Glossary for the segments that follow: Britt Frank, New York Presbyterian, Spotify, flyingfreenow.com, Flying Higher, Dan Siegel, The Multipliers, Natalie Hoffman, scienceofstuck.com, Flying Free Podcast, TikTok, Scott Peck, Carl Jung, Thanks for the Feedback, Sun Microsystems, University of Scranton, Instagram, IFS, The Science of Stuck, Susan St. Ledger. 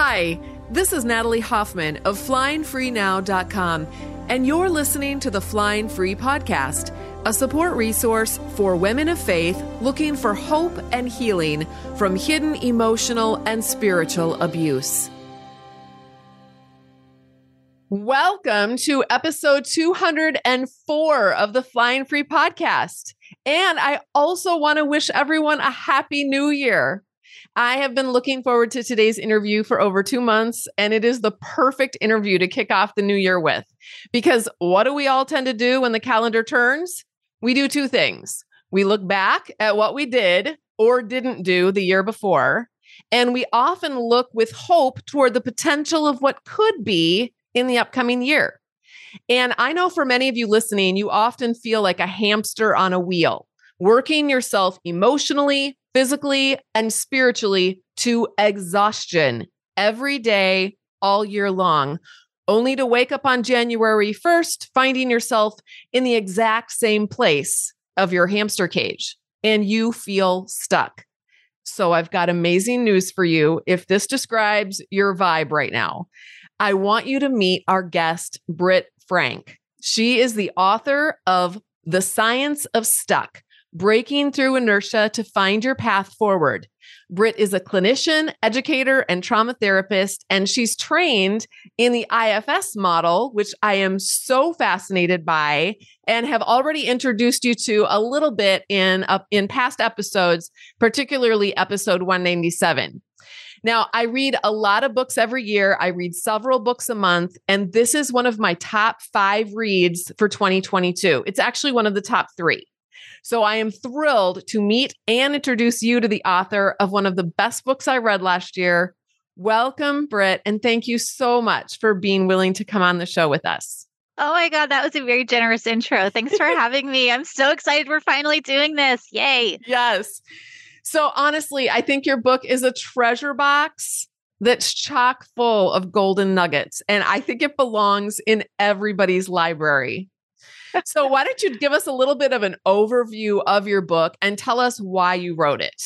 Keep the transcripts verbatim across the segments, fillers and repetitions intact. Hi, this is Natalie Hoffman of flying free now dot com, and you're listening to the Flying Free Podcast, a support resource for women of faith looking for hope and healing from hidden emotional and spiritual abuse. Welcome to episode two hundred four of the Flying Free Podcast. And I also want to wish everyone a happy new year. I have been looking forward to today's interview for over two months, and it is the perfect interview to kick off the new year with. Because what do we all tend to do when the calendar turns? We do two things. We look back at what we did or didn't do the year before, and we often look with hope toward the potential of what could be in the upcoming year. And I know for many of you listening, you often feel like a hamster on a wheel, working yourself emotionally, physically, and spiritually to exhaustion every day, all year long, only to wake up on January first, finding yourself in the exact same place of your hamster cage, and you feel stuck. So I've got amazing news for you if this describes your vibe right now. I want you to meet our guest, Britt Frank. She is the author of The Science of Stuck, Breaking Through Inertia to Find Your Path Forward. Britt is a clinician, educator, and trauma therapist, and she's trained in the I F S model, which I am so fascinated by and have already introduced you to a little bit in, uh, in past episodes, particularly episode one ninety-seven. Now, I read a lot of books every year. I read several books a month, and this is one of my top five reads for twenty twenty-two. It's actually one of the top three. So I am thrilled to meet and introduce you to the author of one of the best books I read last year. Welcome, Britt, and thank you so much for being willing to come on the show with us. Oh my God, that was a very generous intro. Thanks for having me. I'm so excited we're finally doing this. Yay. Yes. So honestly, I think your book is a treasure box that's chock full of golden nuggets, and I think it belongs in everybody's library. So why don't you give us a little bit of an overview of your book and tell us why you wrote it?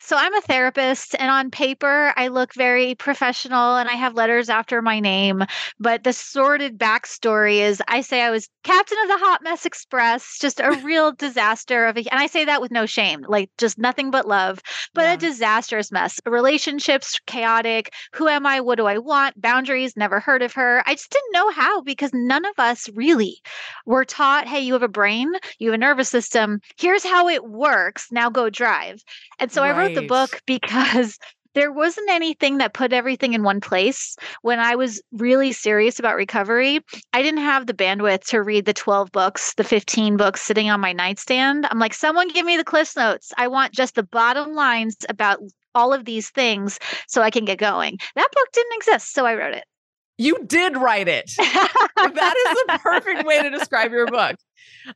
So I'm a therapist, and on paper, I look very professional and I have letters after my name. But the sordid backstory is I say I was captain of the Hot Mess Express, just a real disaster of a, and I say that with no shame, like just nothing but love, but yeah. A disastrous mess. Relationships, chaotic. Who am I? What do I want? Boundaries, never heard of her. I just didn't know how, because none of us really were taught, hey, you have a brain, you have a nervous system. Here's how it works. Now go drive. And so right. I wrote the book because there wasn't anything that put everything in one place. When I was really serious about recovery, I didn't have the bandwidth to read the twelve books, the fifteen books sitting on my nightstand. I'm like, someone give me the Cliff Notes. I want just the bottom lines about all of these things so I can get going. That book didn't exist, so I wrote it. You did write it. That is the perfect way to describe your book.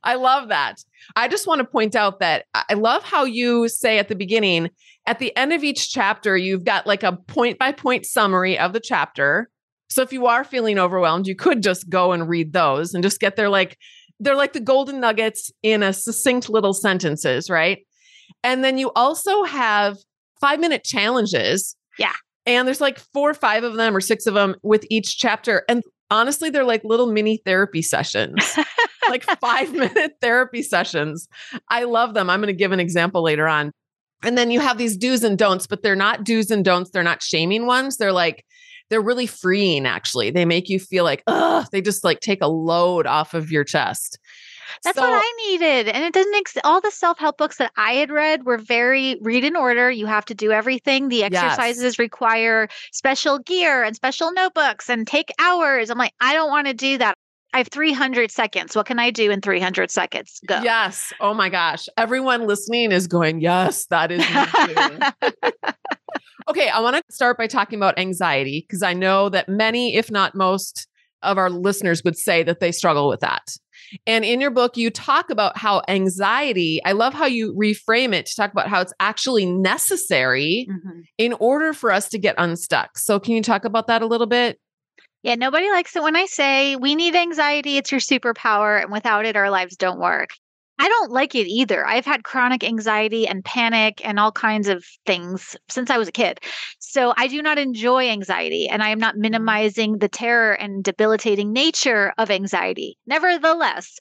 I love that. I just want to point out that I love how you say at the beginning, at the end of each chapter, you've got like a point by point summary of the chapter. So if you are feeling overwhelmed, you could just go and read those and just get there. Like, they're like the golden nuggets in a succinct little sentences, right? And then you also have five minute challenges. Yeah. And there's like four or five of them or six of them with each chapter. And honestly, they're like little mini therapy sessions, like five minute therapy sessions. I love them. I'm going to give an example later on. And then you have these do's and don'ts, but they're not do's and don'ts. They're not shaming ones. They're like, they're really freeing, actually. They make you feel like, ugh, they just like take a load off of your chest. That's so what I needed. And it doesn't, ex- all the self-help books that I had read were very read in order. You have to do everything. The exercises yes. require special gear and special notebooks and take hours. I'm like, I don't want to do that. I have three hundred seconds. What can I do in three hundred seconds? Go. Yes. Oh my gosh. Everyone listening is going, yes, that is me too. Okay. I want to start by talking about anxiety, because I know that many, if not most of our listeners would say that they struggle with that. And in your book, you talk about how anxiety, I love how you reframe it to talk about how it's actually necessary mm-hmm. in order for us to get unstuck. So can you talk about that a little bit? Yeah, nobody likes it when I say we need anxiety. It's your superpower. And without it, our lives don't work. I don't like it either. I've had chronic anxiety and panic and all kinds of things since I was a kid. So I do not enjoy anxiety, and I am not minimizing the terror and debilitating nature of anxiety. Nevertheless,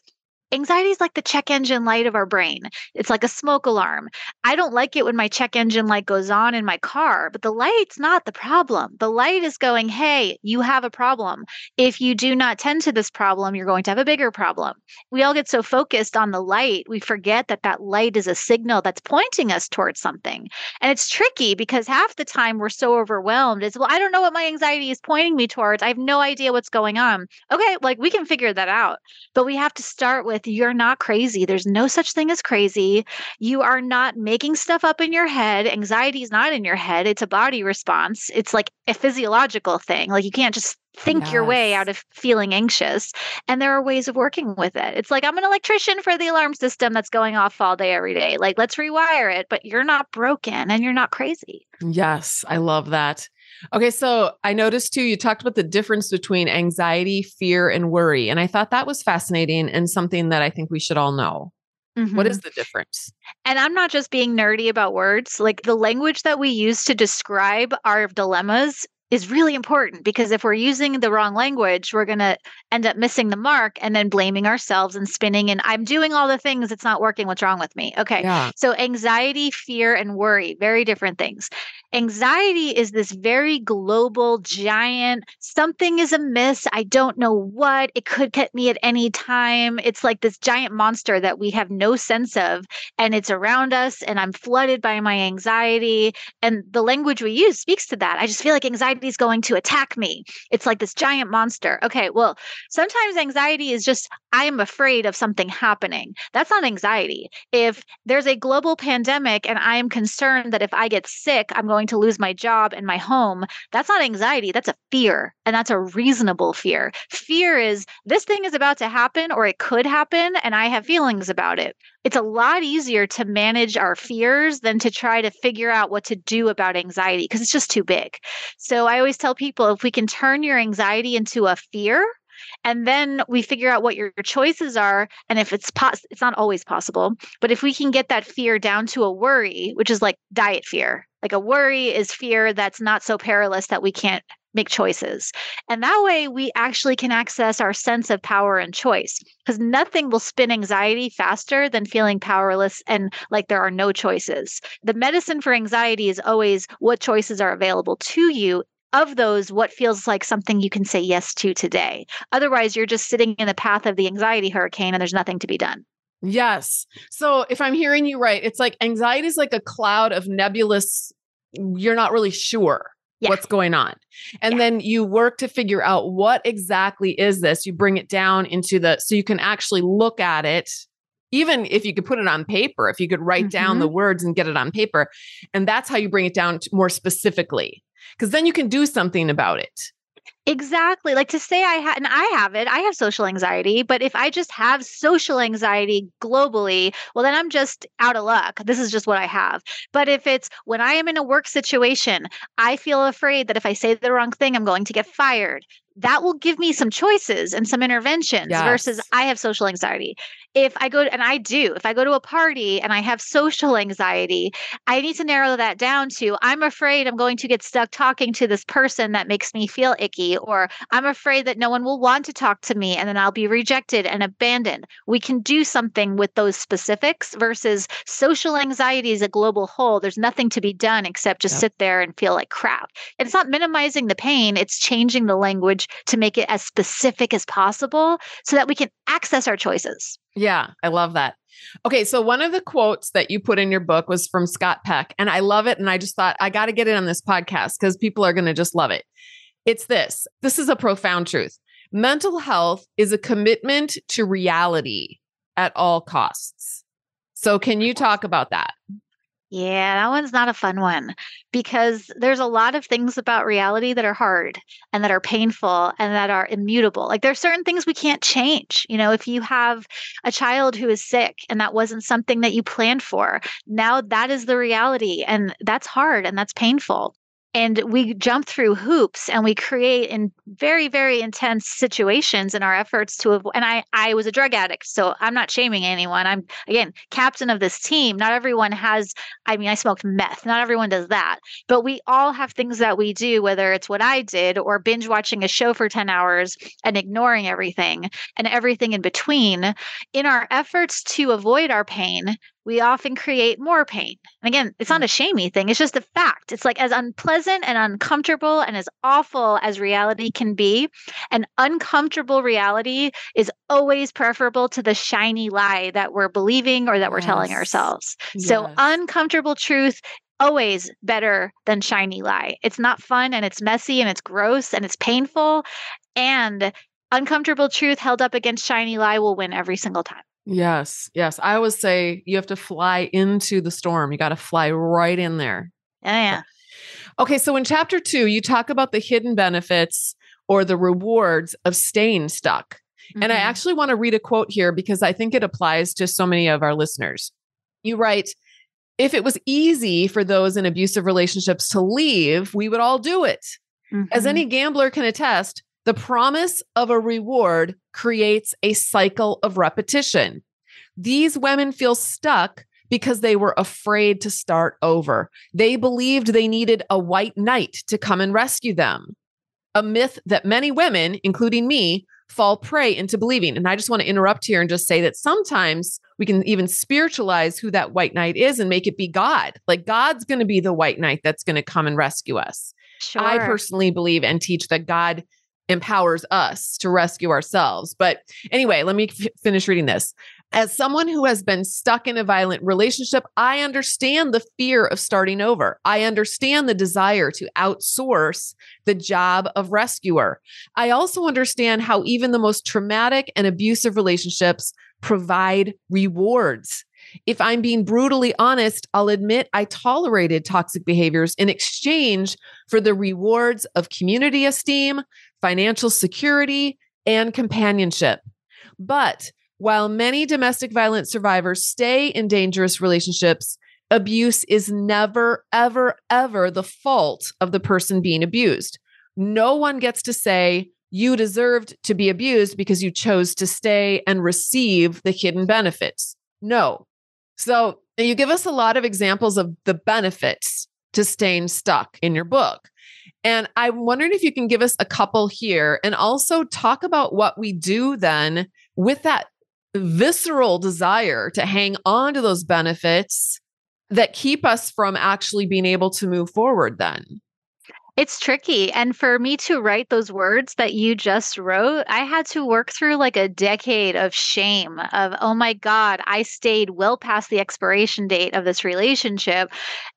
anxiety is like the check engine light of our brain. It's like a smoke alarm. I don't like it when my check engine light goes on in my car, but the light's not the problem. The light is going, hey, you have a problem. If you do not tend to this problem, you're going to have a bigger problem. We all get so focused on the light, we forget that that light is a signal that's pointing us towards something. And it's tricky because half the time we're so overwhelmed. It's, well, I don't know what my anxiety is pointing me towards. I have no idea what's going on. Okay, like we can figure that out, but we have to start with, you're not crazy. There's no such thing as crazy. You are not making stuff up in your head. Anxiety is not in your head. It's a body response. It's like a physiological thing. Like you can't just think yes. your way out of feeling anxious. And there are ways of working with it. It's like, I'm an electrician for the alarm system that's going off all day, every day. Like, let's rewire it, but you're not broken and you're not crazy. Yes. I love that. Okay. So I noticed too, you talked about the difference between anxiety, fear, and worry. And I thought that was fascinating and something that I think we should all know. Mm-hmm. What is the difference? And I'm not just being nerdy about words. Like the language that we use to describe our dilemmas is really important, because if we're using the wrong language, we're going to end up missing the mark and then blaming ourselves and spinning. And I'm doing all the things. It's not working. What's wrong with me? Okay. Yeah. So anxiety, fear, and worry, very different things. Anxiety is this very global, giant, something is amiss. I don't know what. It could get me at any time. It's like this giant monster that we have no sense of, and it's around us, and I'm flooded by my anxiety. And the language we use speaks to that. I just feel like anxiety is going to attack me. It's like this giant monster. Okay, well, sometimes anxiety is just, I'm afraid of something happening. That's not anxiety. If there's a global pandemic and I am concerned that if I get sick, I'm going going to lose my job and my home, that's not anxiety. That's a fear. And that's a reasonable fear. Fear is this thing is about to happen, or it could happen, and I have feelings about it. It's a lot easier to manage our fears than to try to figure out what to do about anxiety, because it's just too big. So I always tell people, if we can turn your anxiety into a fear, and then we figure out what your choices are. And if it's pos- it's not always possible, but if we can get that fear down to a worry, which is like diet fear, like a worry is fear that's not so perilous that we can't make choices. And that way we actually can access our sense of power and choice, because nothing will spin anxiety faster than feeling powerless and like there are no choices. The medicine for anxiety is always what choices are available to you. Of those, what feels like something you can say yes to today. Otherwise, you're just sitting in the path of the anxiety hurricane and there's nothing to be done. Yes. So if I'm hearing you right, it's like anxiety is like a cloud of nebulous, you're not really sure yeah. what's going on. And yeah. then you work to figure out what exactly is this. You bring it down into the, so you can actually look at it. Even if you could put it on paper, if you could write mm-hmm. down the words and get it on paper. And that's how you bring it down to more specifically. Because then you can do something about it. Exactly. Like to say I had, and I have it, I have social anxiety, but if I just have social anxiety globally, well, then I'm just out of luck. This is just what I have. But if it's when I am in a work situation, I feel afraid that if I say the wrong thing, I'm going to get fired. That will give me some choices and some interventions yes. versus I have social anxiety. If I go to, and I do, if I go to a party and I have social anxiety, I need to narrow that down to, I'm afraid I'm going to get stuck talking to this person that makes me feel icky, or I'm afraid that no one will want to talk to me and then I'll be rejected and abandoned. We can do something with those specifics versus social anxiety is a global whole. There's nothing to be done except just yep. sit there and feel like crap. It's not minimizing the pain. It's changing the language to make it as specific as possible so that we can access our choices. Yeah, I love that. Okay. So one of the quotes that you put in your book was from Scott Peck, and I love it. And I just thought I got to get it on this podcast because people are going to just love it. It's this, this is a profound truth. Mental health is a commitment to reality at all costs. So can you talk about that? Yeah, that one's not a fun one, because there's a lot of things about reality that are hard and that are painful and that are immutable. Like there are certain things we can't change. You know, if you have a child who is sick and that wasn't something that you planned for, now that is the reality, and that's hard and that's painful. And we jump through hoops and we create in very, very intense situations in our efforts to avoid. And I, I was a drug addict, so I'm not shaming anyone. I'm, again, captain of this team. Not everyone has, I mean, I smoked meth. Not everyone does that. But we all have things that we do, whether it's what I did or binge watching a show for ten hours and ignoring everything and everything in between. In our efforts to avoid our pain, we often create more pain. And again, it's not a shamey thing. It's just a fact. It's like as unpleasant and uncomfortable and as awful as reality can be, an uncomfortable reality is always preferable to the shiny lie that we're believing or that we're yes. telling ourselves. Yes. So uncomfortable truth, always better than shiny lie. It's not fun and it's messy and it's gross and it's painful. And uncomfortable truth held up against shiny lie will win every single time. Yes. Yes. I always say you have to fly into the storm. You got to fly right in there. Oh, yeah. Okay. So in chapter two, you talk about the hidden benefits or the rewards of staying stuck. Mm-hmm. And I actually want to read a quote here because I think it applies to so many of our listeners. You write, "If it was easy for those in abusive relationships to leave, we would all do it. Mm-hmm. As any gambler can attest, the promise of a reward creates a cycle of repetition. These women feel stuck because they were afraid to start over. They believed they needed a white knight to come and rescue them, a myth that many women, including me, fall prey into believing." And I just want to interrupt here and just say that sometimes we can even spiritualize who that white knight is and make it be God. Like God's going to be the white knight that's going to come and rescue us. Sure. I personally believe and teach that God empowers us to rescue ourselves. But anyway, let me f- finish reading this. "As someone who has been stuck in a violent relationship, I understand the fear of starting over. I understand the desire to outsource the job of rescuer. I also understand how even the most traumatic and abusive relationships provide rewards. If I'm being brutally honest, I'll admit I tolerated toxic behaviors in exchange for the rewards of community esteem, financial security, and companionship. But while many domestic violence survivors stay in dangerous relationships, abuse is never, ever, ever the fault of the person being abused. No one gets to say, you deserved to be abused because you chose to stay and receive the hidden benefits. No." So you give us a lot of examples of the benefits to staying stuck in your book. And I'm wondering if you can give us a couple here and also talk about what we do then with that visceral desire to hang on to those benefits that keep us from actually being able to move forward then. It's tricky. And for me to write those words that you just wrote, I had to work through like a decade of shame of, oh my God, I stayed well past the expiration date of this relationship,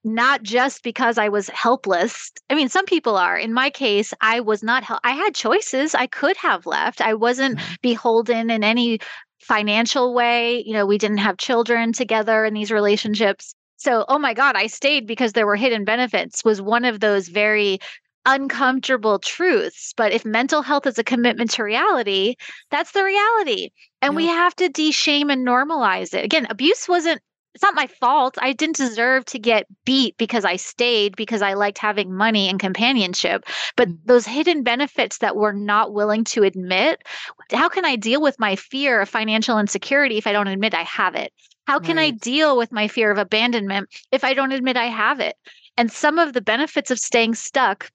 not just because I was helpless. I mean, some people are. In my case, I was not, hel- I had choices. I could have left. I wasn't beholden in any financial way. You know, we didn't have children together in these relationships. So, oh my God, I stayed because there were hidden benefits was one of those very uncomfortable truths. But if mental health is a commitment to reality, that's the reality. And yeah. we have to de-shame and normalize it. Again, abuse wasn't, it's not my fault. I didn't deserve to get beat because I stayed because I liked having money and companionship. But those hidden benefits that we're not willing to admit, how can I deal with my fear of financial insecurity if I don't admit I have it? How can right. I deal with my fear of abandonment if I don't admit I have it? And some of the benefits of staying stuck,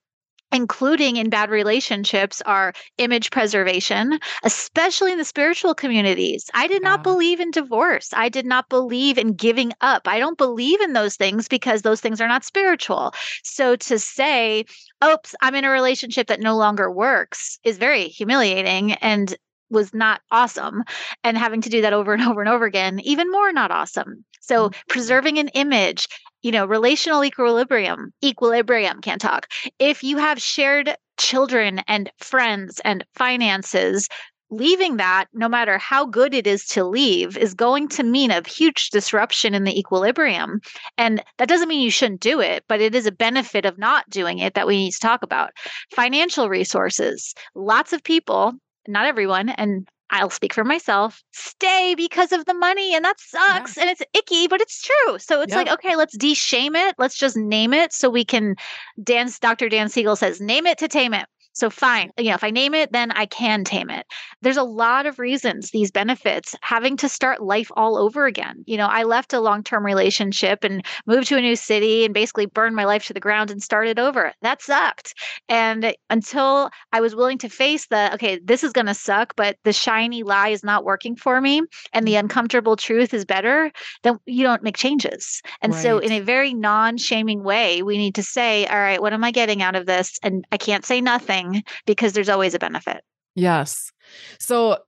including in bad relationships, are image preservation, especially in the spiritual communities. I did yeah. not believe in divorce. I did not believe in giving up. I don't believe in those things because those things are not spiritual. So to say, oops, I'm in a relationship that no longer works is very humiliating and was not awesome. And having to do that over and over and over again, even more not awesome. So mm-hmm. preserving an image, you know, relational equilibrium, equilibrium, can't talk. If you have shared children and friends and finances, leaving that, no matter how good it is to leave, is going to mean a huge disruption in the equilibrium. And that doesn't mean you shouldn't do it, but it is a benefit of not doing it that we need to talk about. Financial resources, lots of people, not everyone, and I'll speak for myself, stay because of the money. And that sucks. Yeah. And it's icky, but it's true. So it's yeah. like, okay, let's de-shame it. Let's just name it so we can dance. Doctor Dan Siegel says, name it to tame it. So fine. You know, if I name it, then I can tame it. There's a lot of reasons, these benefits, having to start life all over again. You know, I left a long-term relationship and moved to a new city and basically burned my life to the ground and started over. That sucked. And until I was willing to face the, okay, this is going to suck, but the shiny lie is not working for me and the uncomfortable truth is better, then you don't make changes. And right. so in a very non-shaming way, we need to say, all right, what am I getting out of this? And I can't say nothing, because there's always a benefit. Yes. So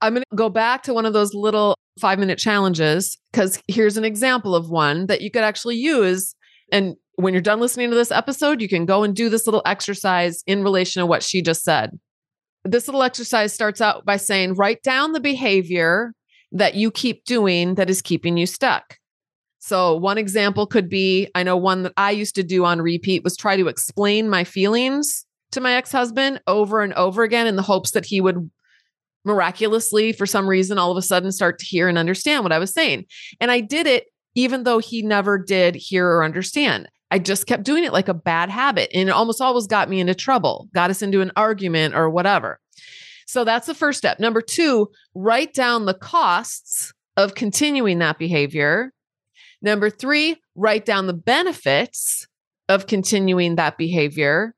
I'm going to go back to one of those little five minute challenges, because here's an example of one that you could actually use. And when you're done listening to this episode, you can go and do this little exercise in relation to what she just said. This little exercise starts out by saying, write down the behavior that you keep doing that is keeping you stuck. So one example could be, I know one that I used to do on repeat was try to explain my feelings to my ex-husband over and over again in the hopes that he would miraculously, for some reason, all of a sudden start to hear and understand what I was saying. And I did it even though he never did hear or understand. I just kept doing it like a bad habit, and it almost always got me into trouble, got us into an argument or whatever. So that's the first step. Number two, write down the costs of continuing that behavior. Number three, write down the benefits of continuing that behavior.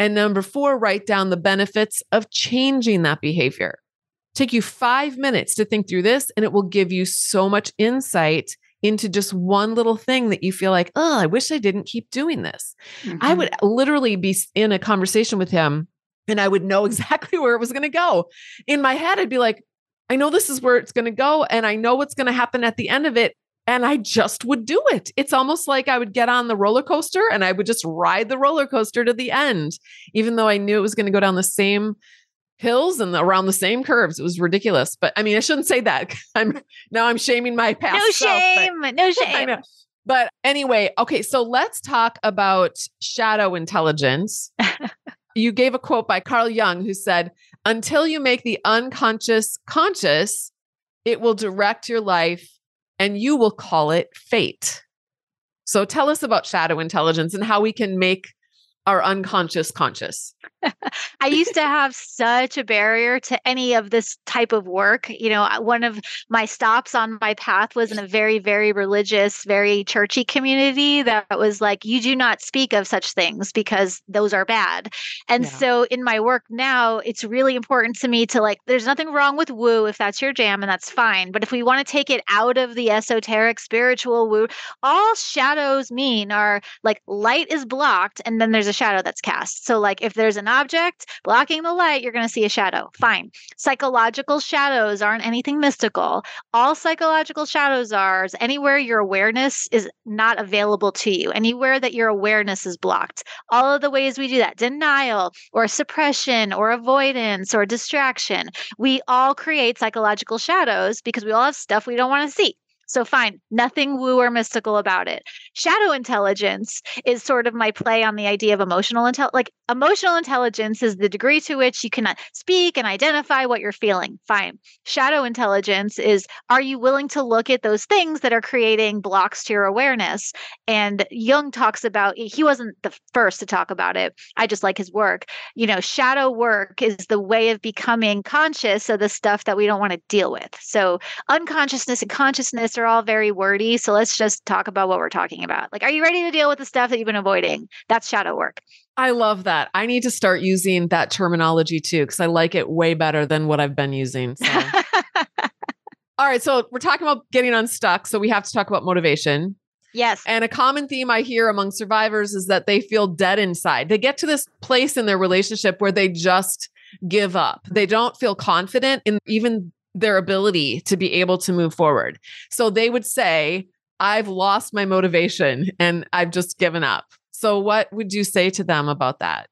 And number four, write down the benefits of changing that behavior. Take you five minutes to think through this, and it will give you so much insight into just one little thing that you feel like, oh, I wish I didn't keep doing this. Mm-hmm. I would literally be in a conversation with him and I would know exactly where it was going to go. In my head, I'd be like, I know this is where it's going to go, and I know what's going to happen at the end of it. And I just would do it. It's almost like I would get on the roller coaster and I would just ride the roller coaster to the end, even though I knew it was going to go down the same hills and around the same curves. It was ridiculous. But I mean, I shouldn't say that. I'm now I'm shaming my past. No self, shame. But, no shame. I know. But anyway, okay. So let's talk about shadow intelligence. You gave a quote by Carl Jung who said, until you make the unconscious conscious, it will direct your life. And you will call it fate. So tell us about shadow intelligence and how we can make our unconscious conscious. I used to have such a barrier to any of this type of work. You know, one of my stops on my path was in a very, very religious, very churchy community that was like, you do not speak of such things because those are bad. And yeah. so in my work now, it's really important to me to like, there's nothing wrong with woo if that's your jam, and that's fine. But if we want to take it out of the esoteric spiritual woo, all shadows mean are like light is blocked and then there's a shadow that's cast. So like if there's an object blocking the light, you're going to see a shadow. Fine. Psychological shadows aren't anything mystical. All psychological shadows are is anywhere your awareness is not available to you, anywhere that your awareness is blocked. All of the ways we do that, denial or suppression or avoidance or distraction, we all create psychological shadows because we all have stuff we don't want to see. So fine, nothing woo or mystical about it. Shadow intelligence is sort of my play on the idea of emotional intelligence. Like emotional intelligence is the degree to which you can speak and identify what you're feeling. Fine. Shadow intelligence is, are you willing to look at those things that are creating blocks to your awareness? And Jung talks about, he wasn't the first to talk about it. I just like his work. You know, shadow work is the way of becoming conscious of the stuff that we don't want to deal with. So unconsciousness and consciousness are all very wordy. So let's just talk about what we're talking about. Like, are you ready to deal with the stuff that you've been avoiding? That's shadow work. I love that. I need to start using that terminology too, because I like it way better than what I've been using. So. All right. So we're talking about getting unstuck. So we have to talk about motivation. Yes. And a common theme I hear among survivors is that they feel dead inside. They get to this place in their relationship where they just give up. They don't feel confident in even their ability to be able to move forward. So they would say, I've lost my motivation and I've just given up. So what would you say to them about that?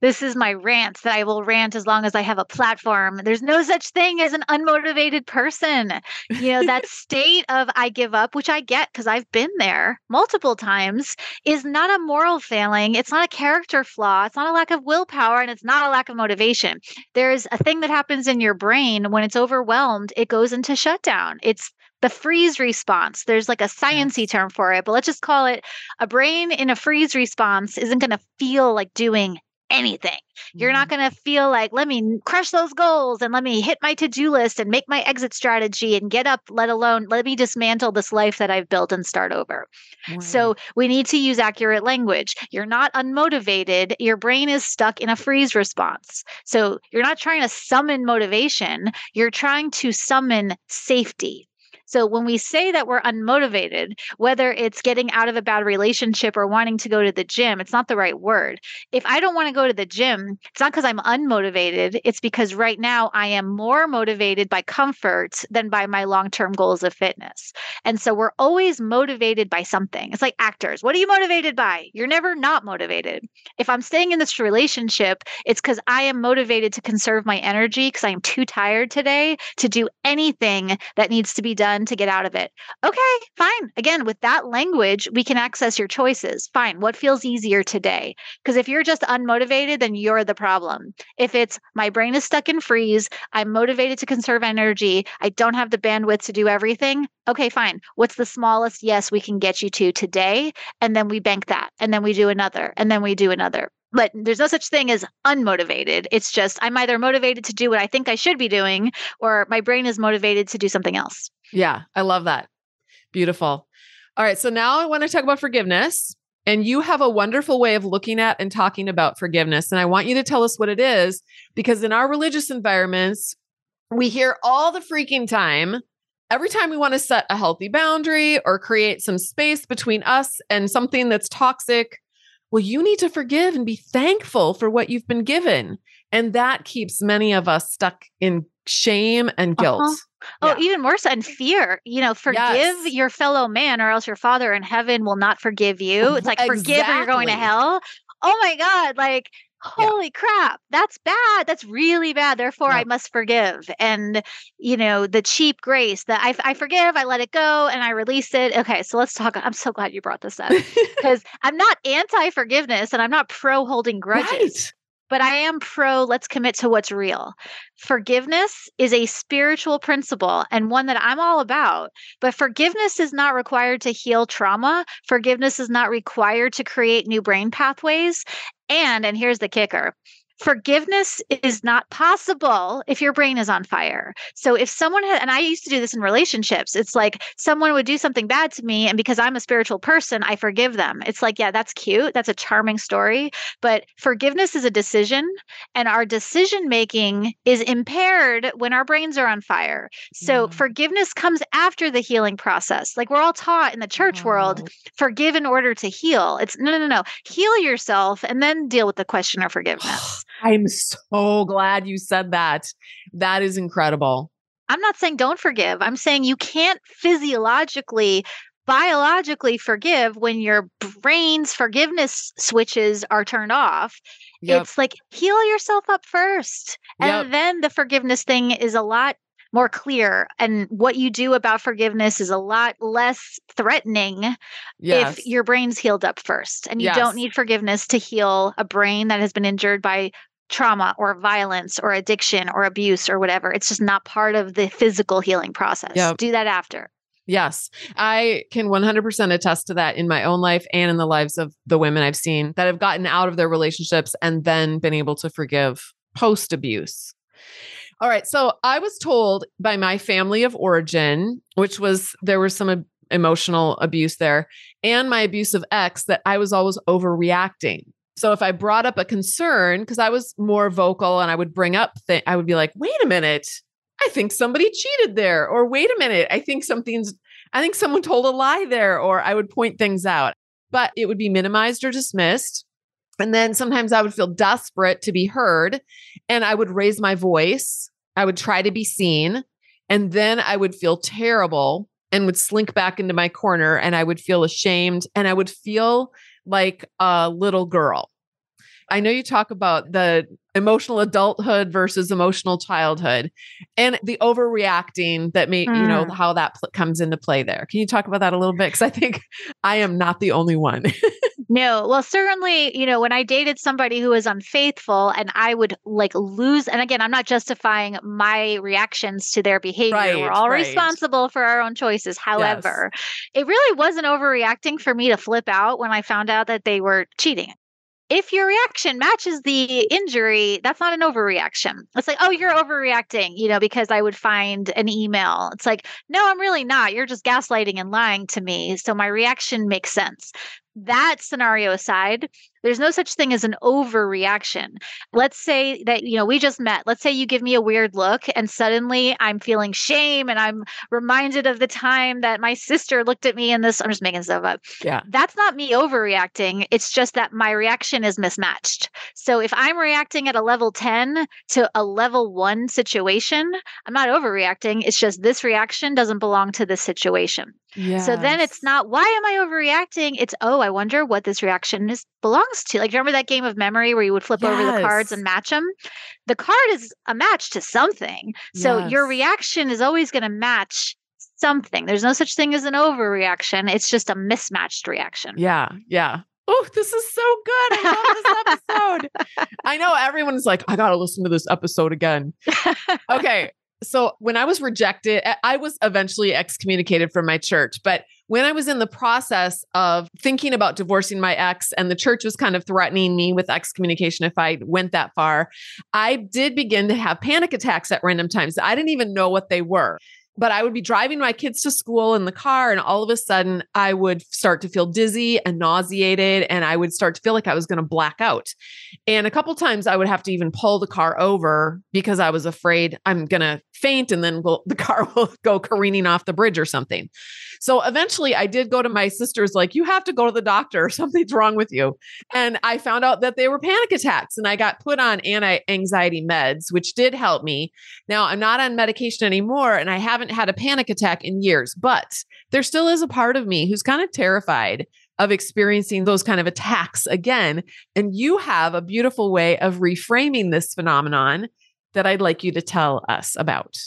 This is my rant that I will rant as long as I have a platform. There's no such thing as an unmotivated person. You know, that state of I give up, which I get because I've been there multiple times, is not a moral failing. It's not a character flaw. It's not a lack of willpower, and it's not a lack of motivation. There's a thing that happens in your brain when it's overwhelmed. It goes into shutdown. It's the freeze response. There's like a sciencey term for it, but let's just call it a brain in a freeze response isn't going to feel like doing anything. You're not going to feel like, let me crush those goals and let me hit my to-do list and make my exit strategy and get up, let alone, let me dismantle this life that I've built and start over. Wow. So we need to use accurate language. You're not unmotivated. Your brain is stuck in a freeze response. So you're not trying to summon motivation. You're trying to summon safety. So when we say that we're unmotivated, whether it's getting out of a bad relationship or wanting to go to the gym, it's not the right word. If I don't want to go to the gym, it's not because I'm unmotivated. It's because right now I am more motivated by comfort than by my long-term goals of fitness. And so we're always motivated by something. It's like actors. What are you motivated by? You're never not motivated. If I'm staying in this relationship, it's because I am motivated to conserve my energy because I am too tired today to do anything that needs to be done to get out of it. Okay, fine. Again, with that language, we can access your choices. Fine. What feels easier today? Because if you're just unmotivated, then you're the problem. If it's my brain is stuck in freeze, I'm motivated to conserve energy, I don't have the bandwidth to do everything. Okay, fine. What's the smallest yes we can get you to today? And then we bank that. And then we do another. And then we do another. But there's no such thing as unmotivated. It's just I'm either motivated to do what I think I should be doing, or my brain is motivated to do something else. Yeah, I love that. Beautiful. All right. So now I want to talk about forgiveness. And you have a wonderful way of looking at and talking about forgiveness. And I want you to tell us what it is, because in our religious environments, we hear all the freaking time, every time we want to set a healthy boundary or create some space between us and something that's toxic. Well, you need to forgive and be thankful for what you've been given. And that keeps many of us stuck in shame and guilt. Uh-huh. Oh, yeah. Even worse, and fear. You know, forgive yes. your fellow man, or else your father in heaven will not forgive you. It's like, exactly. Forgive or you're going to hell. Oh my God. Like, holy yeah. crap, that's bad. That's really bad. Therefore, yeah. I must forgive. And, you know, the cheap grace that I, I forgive, I let it go and I release it. Okay, so let's talk. I'm so glad you brought this up, because I'm not anti-forgiveness and I'm not pro holding grudges. Right. But I am pro, let's commit to what's real. Forgiveness is a spiritual principle and one that I'm all about. But forgiveness is not required to heal trauma. Forgiveness is not required to create new brain pathways. And, and here's the kicker. Forgiveness is not possible if your brain is on fire. So if someone had, and I used to do this in relationships, it's like someone would do something bad to me, and because I'm a spiritual person, I forgive them. It's like, yeah, that's cute. That's a charming story. But forgiveness is a decision, and our decision-making is impaired when our brains are on fire. So mm. forgiveness comes after the healing process. Like, we're all taught in the church wow. world, forgive in order to heal. It's no, no, no, heal yourself and then deal with the question of forgiveness. I'm so glad you said that. That is incredible. I'm not saying don't forgive. I'm saying you can't physiologically, biologically forgive when your brain's forgiveness switches are turned off. Yep. It's like, heal yourself up first. And yep. then the forgiveness thing is a lot more clear. And what you do about forgiveness is a lot less threatening yes. if your brain's healed up first. And you yes. don't need forgiveness to heal a brain that has been injured by trauma or violence or addiction or abuse or whatever. It's just not part of the physical healing process. Yep. Do that after. Yes. I can one hundred percent attest to that in my own life and in the lives of the women I've seen that have gotten out of their relationships and then been able to forgive post-abuse. All right. So I was told by my family of origin, which was, there was some ab- emotional abuse there, and my abusive ex, that I was always overreacting. So if I brought up a concern, because I was more vocal and I would bring up, th- I would be like, wait a minute, I think somebody cheated there, or wait a minute, I think something's, I think someone told a lie there, or I would point things out, but it would be minimized or dismissed. And then sometimes I would feel desperate to be heard, and I would raise my voice. I would try to be seen. And then I would feel terrible and would slink back into my corner, and I would feel ashamed, and I would feel like a little girl. I know you talk about the emotional adulthood versus emotional childhood and the overreacting that may, mm. you know, how that pl- comes into play there. Can you talk about that a little bit? Because I think I am not the only one. No, well, certainly, you know, when I dated somebody who was unfaithful and I would like lose, and again, I'm not justifying my reactions to their behavior. Right, We're all right. responsible for our own choices. However, yes. it really wasn't overreacting for me to flip out when I found out that they were cheating. If your reaction matches the injury, that's not an overreaction. It's like, oh, you're overreacting, you know, because I would find an email. It's like, no, I'm really not. You're just gaslighting and lying to me. So my reaction makes sense. That scenario aside, there's no such thing as an overreaction. Let's say that, you know, we just met. Let's say you give me a weird look and suddenly I'm feeling shame and I'm reminded of the time that my sister looked at me in this. I'm just making stuff up. Yeah. That's not me overreacting. It's just that my reaction is mismatched. So if I'm reacting at a level ten to a level one situation, I'm not overreacting. It's just this reaction doesn't belong to this situation. Yes. So then it's not, why am I overreacting? It's, oh, I wonder what this reaction is belongs to. Like, remember that game of memory where you would flip yes. over the cards and match them? The card is a match to something. So yes. your reaction is always going to match something. There's no such thing as an overreaction. It's just a mismatched reaction. Yeah. Yeah. Oh, this is so good. I love this episode. I know everyone's like, I got to listen to this episode again. Okay. So when I was rejected, I was eventually excommunicated from my church. But when I was in the process of thinking about divorcing my ex, and the church was kind of threatening me with excommunication if I went that far, I did begin to have panic attacks at random times. I didn't even know what they were. But I would be driving my kids to school in the car, and all of a sudden I would start to feel dizzy and nauseated, and I would start to feel like I was going to black out. And a couple of times I would have to even pull the car over because I was afraid I'm going to faint and then we'll, the car will go careening off the bridge or something. So eventually I did go to my sisters, like, you have to go to the doctor. Something's wrong with you. And I found out that they were panic attacks, and I got put on anti-anxiety meds, which did help me. Now I'm not on medication anymore, and I haven't had a panic attack in years, but there still is a part of me who's kind of terrified of experiencing those kind of attacks again. And you have a beautiful way of reframing this phenomenon that I'd like you to tell us about.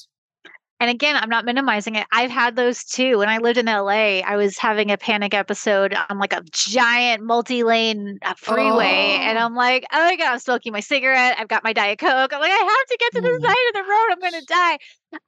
And again, I'm not minimizing it. I've had those too. When I lived in L A, I was having a panic episode on like a giant multi-lane freeway. Oh. And I'm like, oh my God, I'm smoking my cigarette. I've got my Diet Coke. I'm like, I have to get to the side of the road. I'm going to die.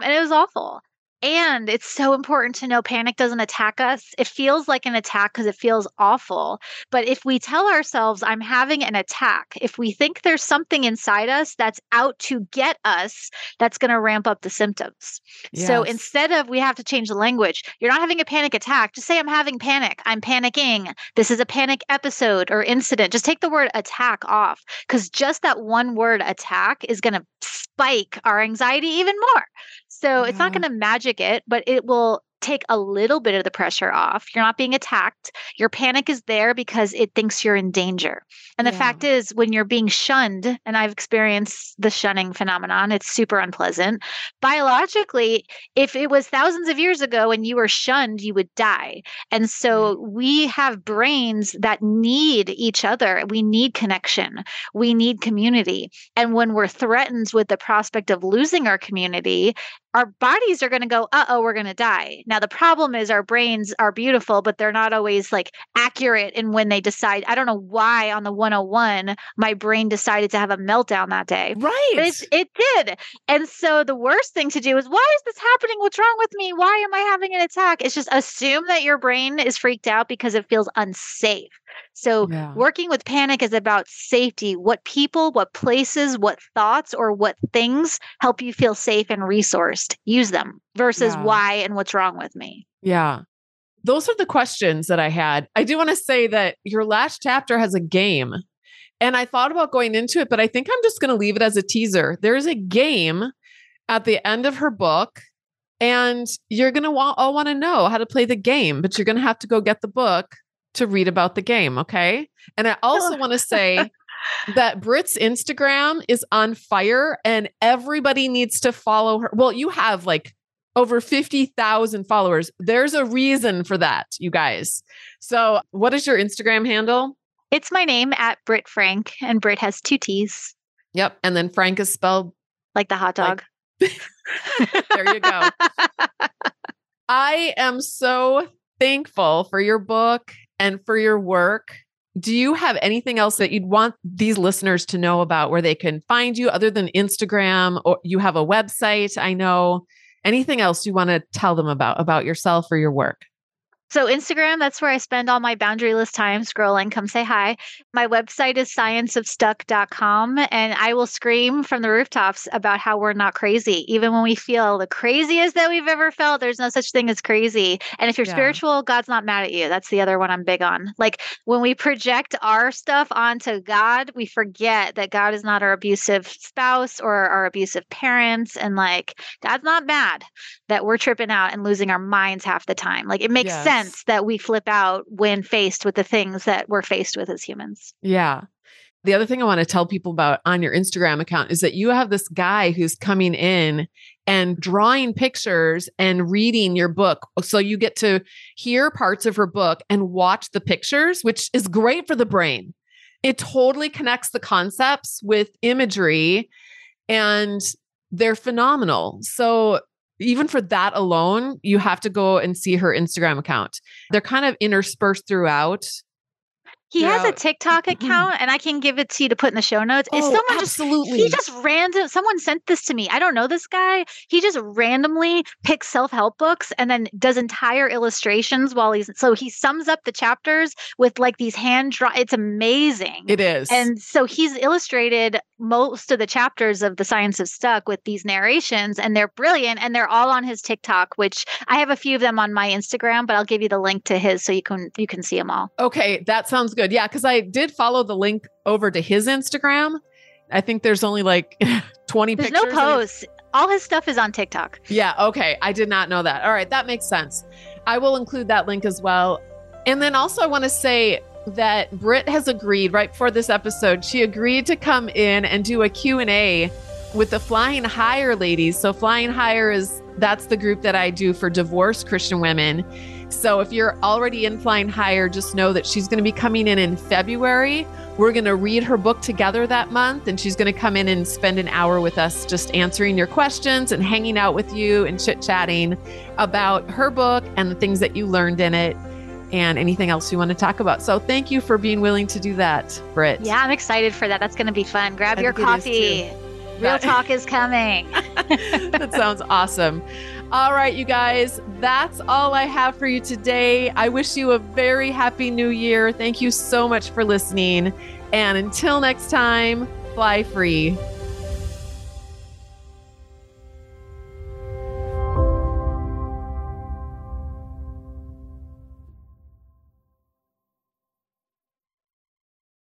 And it was awful. And it's so important to know panic doesn't attack us. It feels like an attack because it feels awful. But if we tell ourselves, I'm having an attack, if we think there's something inside us that's out to get us, that's going to ramp up the symptoms. Yes. So instead of, we have to change the language. You're not having a panic attack. Just say, I'm having panic. I'm panicking. This is a panic episode or incident. Just take the word attack off, because just that one word attack is going to spike our anxiety even more. So it's yeah. not going to magic it, but it will take a little bit of the pressure off. You're not being attacked. Your panic is there because it thinks you're in danger. And the yeah. fact is, when you're being shunned, and I've experienced the shunning phenomenon, it's super unpleasant. Biologically, if it was thousands of years ago and you were shunned, you would die. And so mm. we have brains that need each other. We need connection. We need community. And when we're threatened with the prospect of losing our community, our bodies are going to go, uh-oh, we're going to die. Now, the problem is our brains are beautiful, but they're not always like accurate in when they decide. I don't know why on the one oh one, my brain decided to have a meltdown that day. Right. But it, it did. And so the worst thing to do is, why is this happening? What's wrong with me? Why am I having an attack? It's just assume that your brain is freaked out because it feels unsafe. So yeah. working with panic is about safety, what people, what places, what thoughts, or what things help you feel safe and resourced. Use them versus yeah. why and what's wrong with me. Yeah. Those are the questions that I had. I do want to say that your last chapter has a game, and I thought about going into it, but I think I'm just going to leave it as a teaser. There's a game at the end of her book, and you're going to wa- all want to know how to play the game, but you're going to have to go get the book to read about the game. Okay. And I also want to say that Britt's Instagram is on fire, and everybody needs to follow her. Well, you have like over fifty thousand followers. There's a reason for that, you guys. So what is your Instagram handle? It's my name at Britt Frank, and Britt has two T's. Yep. And then Frank is spelled like the hot dog. Like... There you go. I am so thankful for your book and for your work. Do you have anything else that you'd want these listeners to know about where they can find you other than Instagram, or you have a website? I know. Anything else you want to tell them about, about yourself or your work? So Instagram, that's where I spend all my boundaryless time scrolling. Come say hi. My website is science of stuck dot com. And I will scream from the rooftops about how we're not crazy. Even when we feel the craziest that we've ever felt, there's no such thing as crazy. And if you're yeah. spiritual, God's not mad at you. That's the other one I'm big on. Like when we project our stuff onto God, we forget that God is not our abusive spouse or our abusive parents. And like, God's not mad that we're tripping out and losing our minds half the time. Like it makes yeah. sense that we flip out when faced with the things that we're faced with as humans. Yeah. The other thing I want to tell people about on your Instagram account is that you have this guy who's coming in and drawing pictures and reading your book. So you get to hear parts of her book and watch the pictures, which is great for the brain. It totally connects the concepts with imagery, and they're phenomenal. So even for that alone, you have to go and see her Instagram account. They're kind of interspersed throughout. He throughout. has a TikTok account, and I can give it to you to put in the show notes. It's oh, someone absolutely. Just, he just random, someone sent this to me. I don't know this guy. He just randomly picks self-help books and then does entire illustrations while he's, so he sums up the chapters with like these hand draw. It's amazing. It is. And so he's illustrated most of the chapters of The Science of Stuck with these narrations, and they're brilliant, and they're all on his TikTok, which I have a few of them on my Instagram, but I'll give you the link to his so you can, you can see them all. Okay. That sounds good. Yeah, because I did follow the link over to his Instagram. I think there's only like twenty there's pictures. There's no posts. All his stuff is on TikTok. Yeah. Okay. I did not know that. All right. That makes sense. I will include that link as well. And then also I want to say that Britt has agreed right before this episode, she agreed to come in and do a Q and A with the Flying Higher ladies. So Flying Higher is, that's the group that I do for divorced Christian women. So if you're already in Flying Higher, just know that she's going to be coming in in February. We're going to read her book together that month, and she's going to come in and spend an hour with us just answering your questions and hanging out with you and chit-chatting about her book and the things that you learned in it and anything else you want to talk about. So thank you for being willing to do that, Britt. Yeah, I'm excited for that. That's going to be fun. Grab I your coffee. Real talk is coming. That sounds awesome. All right, you guys, that's all I have for you today. I wish you a very happy new year. Thank you so much for listening. And until next time, fly free.